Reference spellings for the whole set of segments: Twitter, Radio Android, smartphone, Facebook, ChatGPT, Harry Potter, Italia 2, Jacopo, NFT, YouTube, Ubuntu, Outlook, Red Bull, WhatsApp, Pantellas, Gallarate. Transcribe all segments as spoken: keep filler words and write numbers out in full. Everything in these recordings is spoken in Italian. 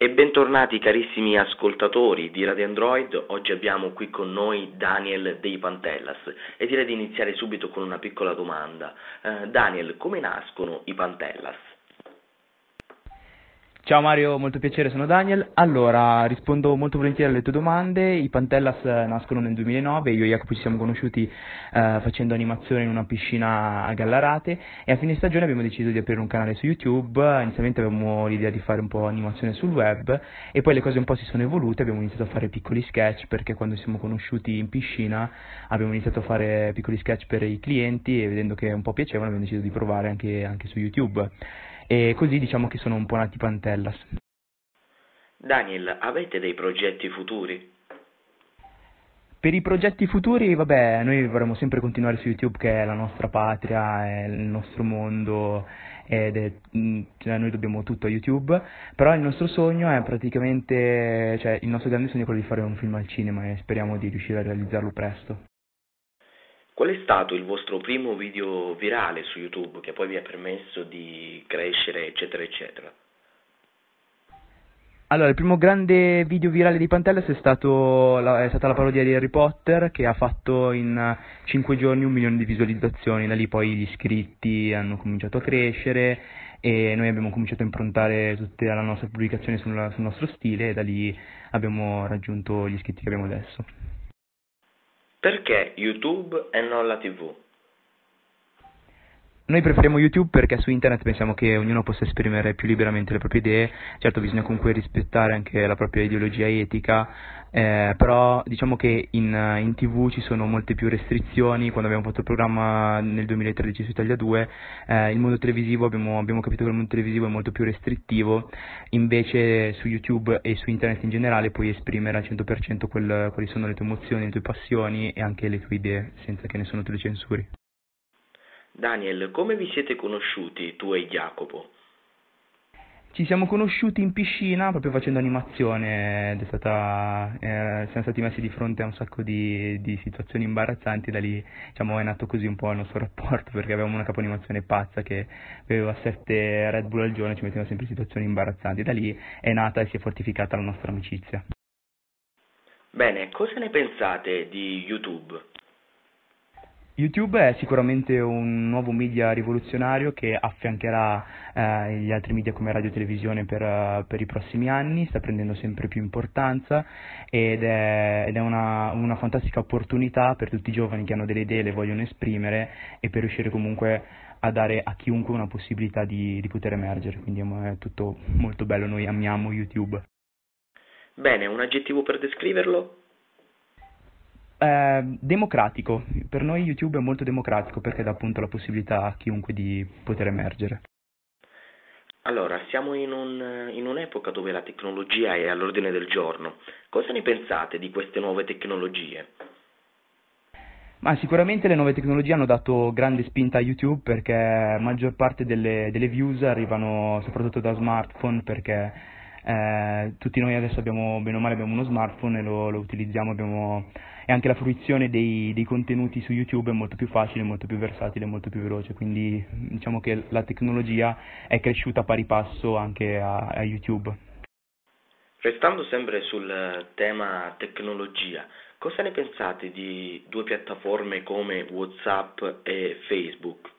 E bentornati carissimi ascoltatori di Radio Android, oggi abbiamo qui con noi Daniel dei Pantellas e direi di iniziare subito con una piccola domanda. Eh, Daniel, come nascono i Pantellas? Ciao Mario, molto piacere, sono Daniel. Allora, rispondo molto volentieri alle tue domande. I Pantellas nascono nel duemilanove, io e Jacopo ci siamo conosciuti eh, facendo animazione in una piscina a Gallarate e a fine stagione abbiamo deciso di aprire un canale su YouTube. Inizialmente avevamo l'idea di fare un po' animazione sul web e poi le cose un po' si sono evolute, abbiamo iniziato a fare piccoli sketch, perché quando siamo conosciuti in piscina abbiamo iniziato a fare piccoli sketch per i clienti e vedendo che un po' piacevano abbiamo deciso di provare anche, anche su YouTube. E così diciamo che sono un po' nati Pantellas. Daniel, avete dei progetti futuri? Per i progetti futuri, vabbè, noi vorremmo sempre continuare su YouTube, che è la nostra patria, è il nostro mondo, ed è, cioè, noi dobbiamo tutto a YouTube, però il nostro sogno è praticamente, cioè il nostro grande sogno è quello di fare un film al cinema e speriamo di riuscire a realizzarlo presto. Qual è stato il vostro primo video virale su YouTube che poi vi ha permesso di crescere, eccetera, eccetera? Allora, il primo grande video virale di Pantellas è, stato la, è stata la parodia di Harry Potter, che ha fatto in cinque giorni un milione di visualizzazioni. Da lì poi gli iscritti hanno cominciato a crescere e noi abbiamo cominciato a improntare tutta la nostra pubblicazione sul, sul nostro stile e da lì abbiamo raggiunto gli iscritti che abbiamo adesso. Perché YouTube e non la tivù? Noi preferiamo YouTube perché su internet pensiamo che ognuno possa esprimere più liberamente le proprie idee. Certo, bisogna comunque rispettare anche la propria ideologia etica, eh, però diciamo che in, in tivù ci sono molte più restrizioni. Quando abbiamo fatto il programma nel duemilatredici su Italia due, eh, il mondo televisivo, abbiamo, abbiamo capito che il mondo televisivo è molto più restrittivo, invece su YouTube e su internet in generale puoi esprimere al cento per cento quel, quali sono le tue emozioni, le tue passioni e anche le tue idee, senza che nessuno te le censuri. Daniel, come vi siete conosciuti tu e Jacopo? Ci siamo conosciuti in piscina proprio facendo animazione ed è stata, eh, siamo stati messi di fronte a un sacco di, di situazioni imbarazzanti, da lì diciamo, è nato così un po' il nostro rapporto, perché avevamo una capo animazione pazza che beveva sette Red Bull al giorno e ci metteva sempre in situazioni imbarazzanti, da lì è nata e si è fortificata la nostra amicizia. Bene, cosa ne pensate di YouTube? YouTube è sicuramente un nuovo media rivoluzionario che affiancherà eh, gli altri media come radio e televisione per, uh, per i prossimi anni, sta prendendo sempre più importanza ed è, ed è una, una fantastica opportunità per tutti i giovani che hanno delle idee e le vogliono esprimere e per riuscire comunque a dare a chiunque una possibilità di, di poter emergere, quindi è tutto molto bello, noi amiamo YouTube. Bene, un aggettivo per descriverlo? Eh, democratico, per noi YouTube è molto democratico perché dà appunto la possibilità a chiunque di poter emergere. Allora, siamo in, un, in un'epoca dove la tecnologia è all'ordine del giorno. Cosa ne pensate di queste nuove tecnologie? Ma sicuramente le nuove tecnologie hanno dato grande spinta a YouTube perché la maggior parte delle, delle views arrivano soprattutto da smartphone, perché Eh, tutti noi adesso abbiamo, bene o male, abbiamo uno smartphone e lo, lo utilizziamo, abbiamo, e anche la fruizione dei, dei contenuti su YouTube è molto più facile, molto più versatile, molto più veloce, quindi diciamo che la tecnologia è cresciuta a pari passo anche a, a YouTube. Restando sempre sul tema tecnologia, cosa ne pensate di due piattaforme come WhatsApp e Facebook?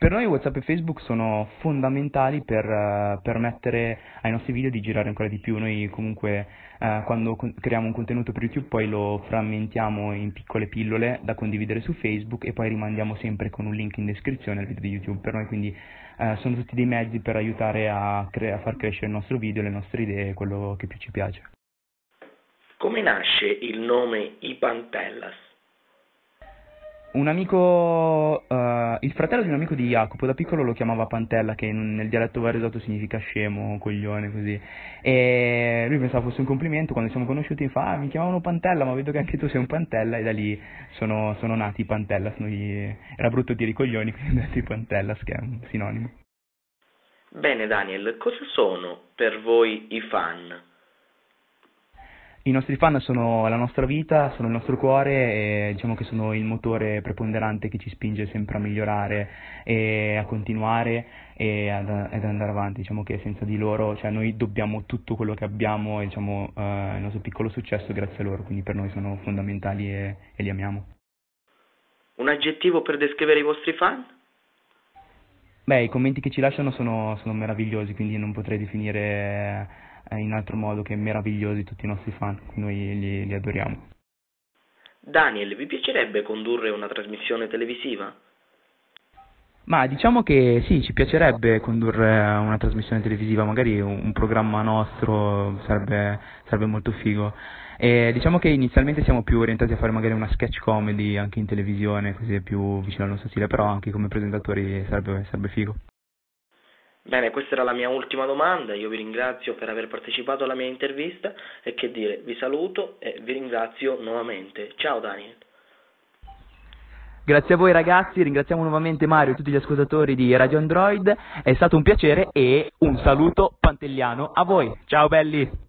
Per noi WhatsApp e Facebook sono fondamentali per uh, permettere ai nostri video di girare ancora di più. Noi comunque uh, quando con- creiamo un contenuto per YouTube poi lo frammentiamo in piccole pillole da condividere su Facebook e poi rimandiamo sempre con un link in descrizione al video di YouTube. Per noi quindi uh, sono tutti dei mezzi per aiutare a, cre- a far crescere il nostro video, le nostre idee, quello che più ci piace. Come nasce il nome I Pantellas? Un amico, uh, il fratello di un amico di Jacopo, da piccolo lo chiamava Pantella, che in, nel dialetto varesotto significa scemo, coglione, così. E lui pensava fosse un complimento, quando siamo conosciuti mi fa, ah, mi chiamavano Pantella, ma vedo che anche tu sei un Pantella, e da lì sono, sono nati i Pantellas. Noi, era brutto dire i coglioni, quindi ho detto i Pantellas, che è un sinonimo. Bene Daniel, cosa sono per voi i fan? I nostri fan sono la nostra vita, sono il nostro cuore e diciamo che sono il motore preponderante che ci spinge sempre a migliorare e a continuare e ad, ad andare avanti. Diciamo che senza di loro, cioè noi dobbiamo tutto quello che abbiamo e diciamo eh, il nostro piccolo successo grazie a loro, quindi per noi sono fondamentali e, e li amiamo. Un aggettivo per descrivere i vostri fan? Beh, i commenti che ci lasciano sono, sono meravigliosi, quindi non potrei definire in altro modo che meravigliosi tutti i nostri fan, noi li, li adoriamo. Daniel, vi piacerebbe condurre una trasmissione televisiva? Ma diciamo che sì, ci piacerebbe condurre una trasmissione televisiva, magari un, un programma nostro sarebbe, sarebbe molto figo. E diciamo che inizialmente siamo più orientati a fare magari una sketch comedy anche in televisione, così è più vicino al nostro stile, però anche come presentatori sarebbe, sarebbe figo. Bene, questa era la mia ultima domanda, io vi ringrazio per aver partecipato alla mia intervista e che dire, vi saluto e vi ringrazio nuovamente. Ciao Daniel. Grazie a voi ragazzi, ringraziamo nuovamente Mario e tutti gli ascoltatori di Radio Android, è stato un piacere e un saluto pantelliano a voi. Ciao belli!